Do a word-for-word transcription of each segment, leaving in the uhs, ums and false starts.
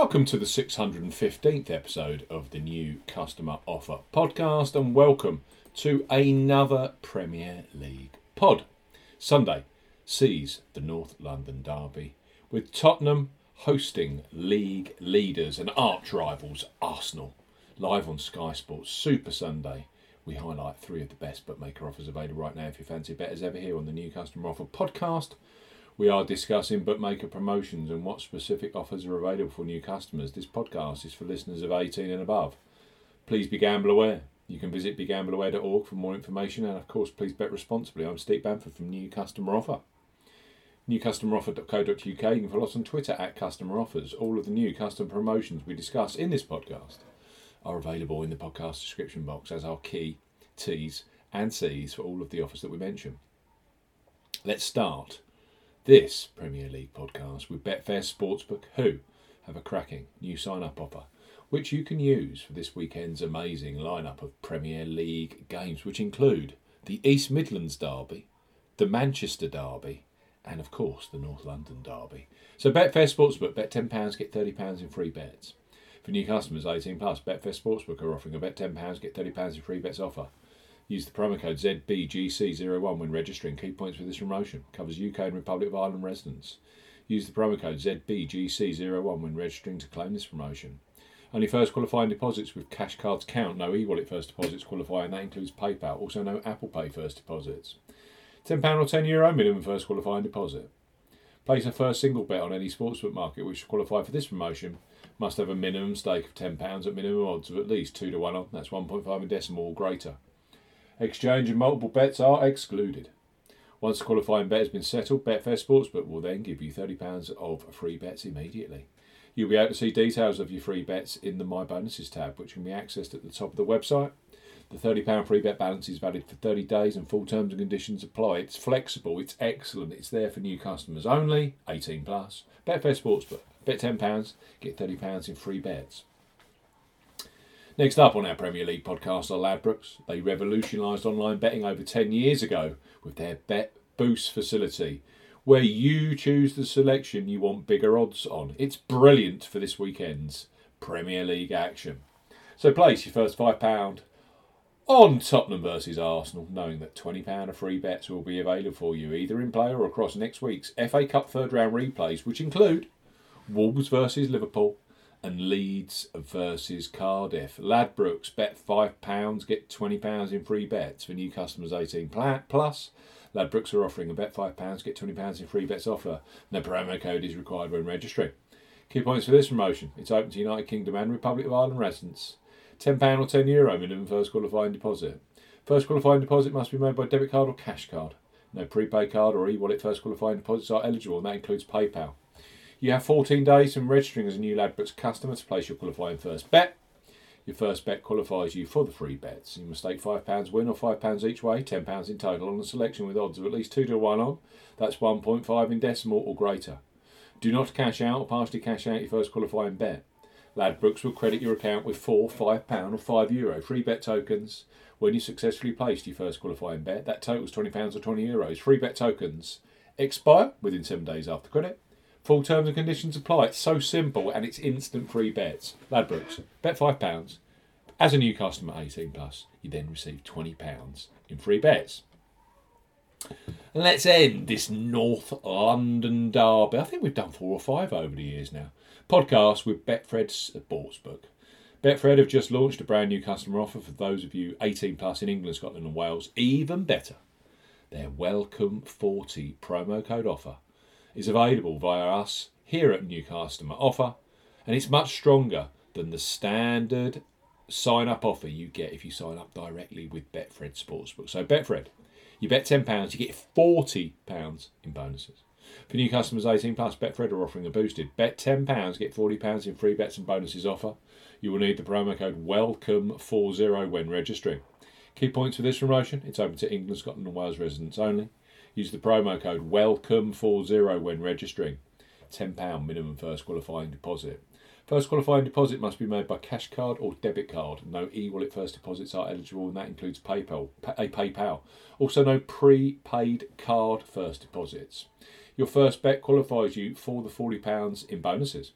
Welcome to the six hundred fifteenth episode of the New Customer Offer podcast, and welcome to another Premier League pod. Sunday sees the North London derby, with Tottenham hosting league leaders and arch rivals Arsenal. Live on Sky Sports Super Sunday, we highlight three of the best bookmaker offers available right now if you fancy bettors ever here on the New Customer Offer podcast. We are discussing bookmaker promotions and what specific offers are available for new customers. This podcast is for listeners of eighteen and above. Please be gamble aware. You can visit be gamble aware dot org for more information, and of course, please bet responsibly. I'm Steve Bamford from New Customer Offer. new customer offer dot co dot U K. You can follow us on Twitter at Customer Offers. All of the new custom promotions we discuss in this podcast are available in the podcast description box as our key, T's and C's for all of the offers that we mention. Let's start this Premier League podcast with Betfair Sportsbook, who have a cracking new sign-up offer, which you can use for this weekend's amazing lineup of Premier League games, which include the East Midlands derby, the Manchester derby, and of course the North London derby. So Betfair Sportsbook, bet ten pounds, get thirty pounds in free bets. For new customers eighteen plus, Betfair Sportsbook are offering a bet ten pounds, get thirty pounds in free bets offer. Use the promo code Z B G C zero one when registering. Key points for this promotion. Covers U K and Republic of Ireland residents. Use the promo code Z B G C zero one when registering to claim this promotion. Only first qualifying deposits with cash cards count. No e-wallet first deposits qualify, and that includes PayPal. Also no Apple Pay first deposits. ten pounds or ten euro minimum first qualifying deposit. Place a first single bet on any sportsbook market which qualify for this promotion. Must have a minimum stake of ten pounds at minimum odds of at least two to one on. That's one point five in decimal or greater. Exchange and multiple bets are excluded. Once the qualifying bet has been settled, Betfair Sportsbook will then give you thirty pounds of free bets immediately. You'll be able to see details of your free bets in the My Bonuses tab, which can be accessed at the top of the website. The thirty pounds free bet balance is valid for thirty days and full terms and conditions apply. It's flexible, it's excellent, it's there for new customers only, eighteen plus. Betfair Sportsbook, bet ten pounds, get thirty pounds in free bets. Next up on our Premier League podcast are Ladbrokes. They revolutionised online betting over ten years ago with their Bet Boost facility, where you choose the selection you want bigger odds on. It's brilliant for this weekend's Premier League action. So place your first five pounds on Tottenham versus Arsenal, knowing that twenty pounds of free bets will be available for you, either in play or across next week's F A Cup third round replays, which include Wolves versus Liverpool and Leeds versus Cardiff. Ladbrokes, bet five pounds, get twenty pounds in free bets. For new customers eighteen plus, Ladbrokes are offering a bet five pounds, get twenty pounds in free bets offer. No promo code is required when registering. Key points for this promotion. It's open to United Kingdom and Republic of Ireland residents. ten pounds or ten euro minimum first qualifying deposit. First qualifying deposit must be made by debit card or cash card. No prepaid card or e-wallet first qualifying deposits are eligible, and that includes PayPal. You have fourteen days from registering as a new Ladbrokes customer to place your qualifying first bet. Your first bet qualifies you for the free bets. You must stake five pounds win or five pounds each way, ten pounds in total on a selection with odds of at least two to one on. That's one point five in decimal or greater. Do not cash out or partially cash out your first qualifying bet. Ladbrokes will credit your account with four pounds, five pounds or five euro free bet tokens when you successfully placed your first qualifying bet. That totals twenty pounds or twenty euros. Free bet tokens expire within seven days after credit. Full terms and conditions apply. It's so simple, and it's instant free bets. Ladbrokes, bet five pounds. As a new customer, eighteen plus, you then receive twenty pounds in free bets. And let's end this North London derby. I think we've done four or five over the years now. Podcast with Betfred Sportsbook. Betfred have just launched a brand new customer offer for those of you eighteen plus in England, Scotland and Wales. Even better, their WELCOME forty promo code offer is available via us here at New Customer Offer, and it's much stronger than the standard sign-up offer you get if you sign up directly with Betfred Sportsbook. So Betfred, you bet ten pounds, you get forty pounds in bonuses. For new customers eighteen plus, Betfred are offering a boosted bet ten pounds, get forty pounds in free bets and bonuses offer. You will need the promo code WELCOME forty when registering. Key points for this promotion, it's open to England, Scotland and Wales residents only. Use the promo code WELCOME forty when registering. ten pounds minimum first qualifying deposit. First qualifying deposit must be made by cash card or debit card. No e-wallet first deposits are eligible, and that includes PayPal. A PayPal. Also no prepaid card first deposits. Your first bet qualifies you for the forty pounds in bonuses.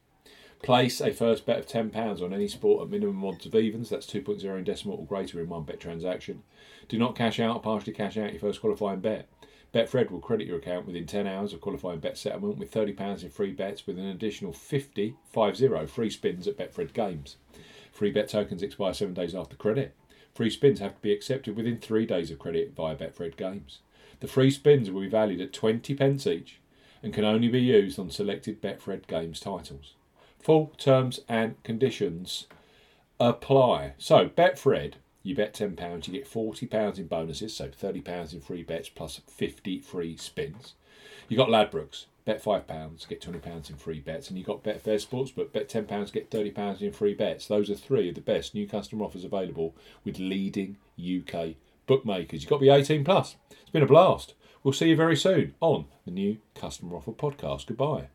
Place a first bet of ten pounds on any sport at minimum odds of evens, that's two point oh in decimal or greater in one bet transaction. Do not cash out or partially cash out your first qualifying bet. Betfred will credit your account within ten hours of qualifying bet settlement with thirty pounds in free bets with an additional fifty, five zero, free spins at Betfred games. Free bet tokens expire seven days after credit. Free spins have to be accepted within three days of credit via Betfred games. The free spins will be valued at twenty pence each and can only be used on selected Betfred games titles. Full terms and conditions apply. So, Betfred, you bet ten pounds, you get forty pounds in bonuses, so thirty pounds in free bets plus fifty free spins. You got Ladbrokes, bet five pounds, get twenty pounds in free bets, and you got Betfair Sportsbook, bet ten pounds, get thirty pounds in free bets. Those are three of the best new customer offers available with leading U K bookmakers. You've got to be eighteen plus. It's been a blast. We'll see you very soon on the New Customer Offer Podcast. Goodbye.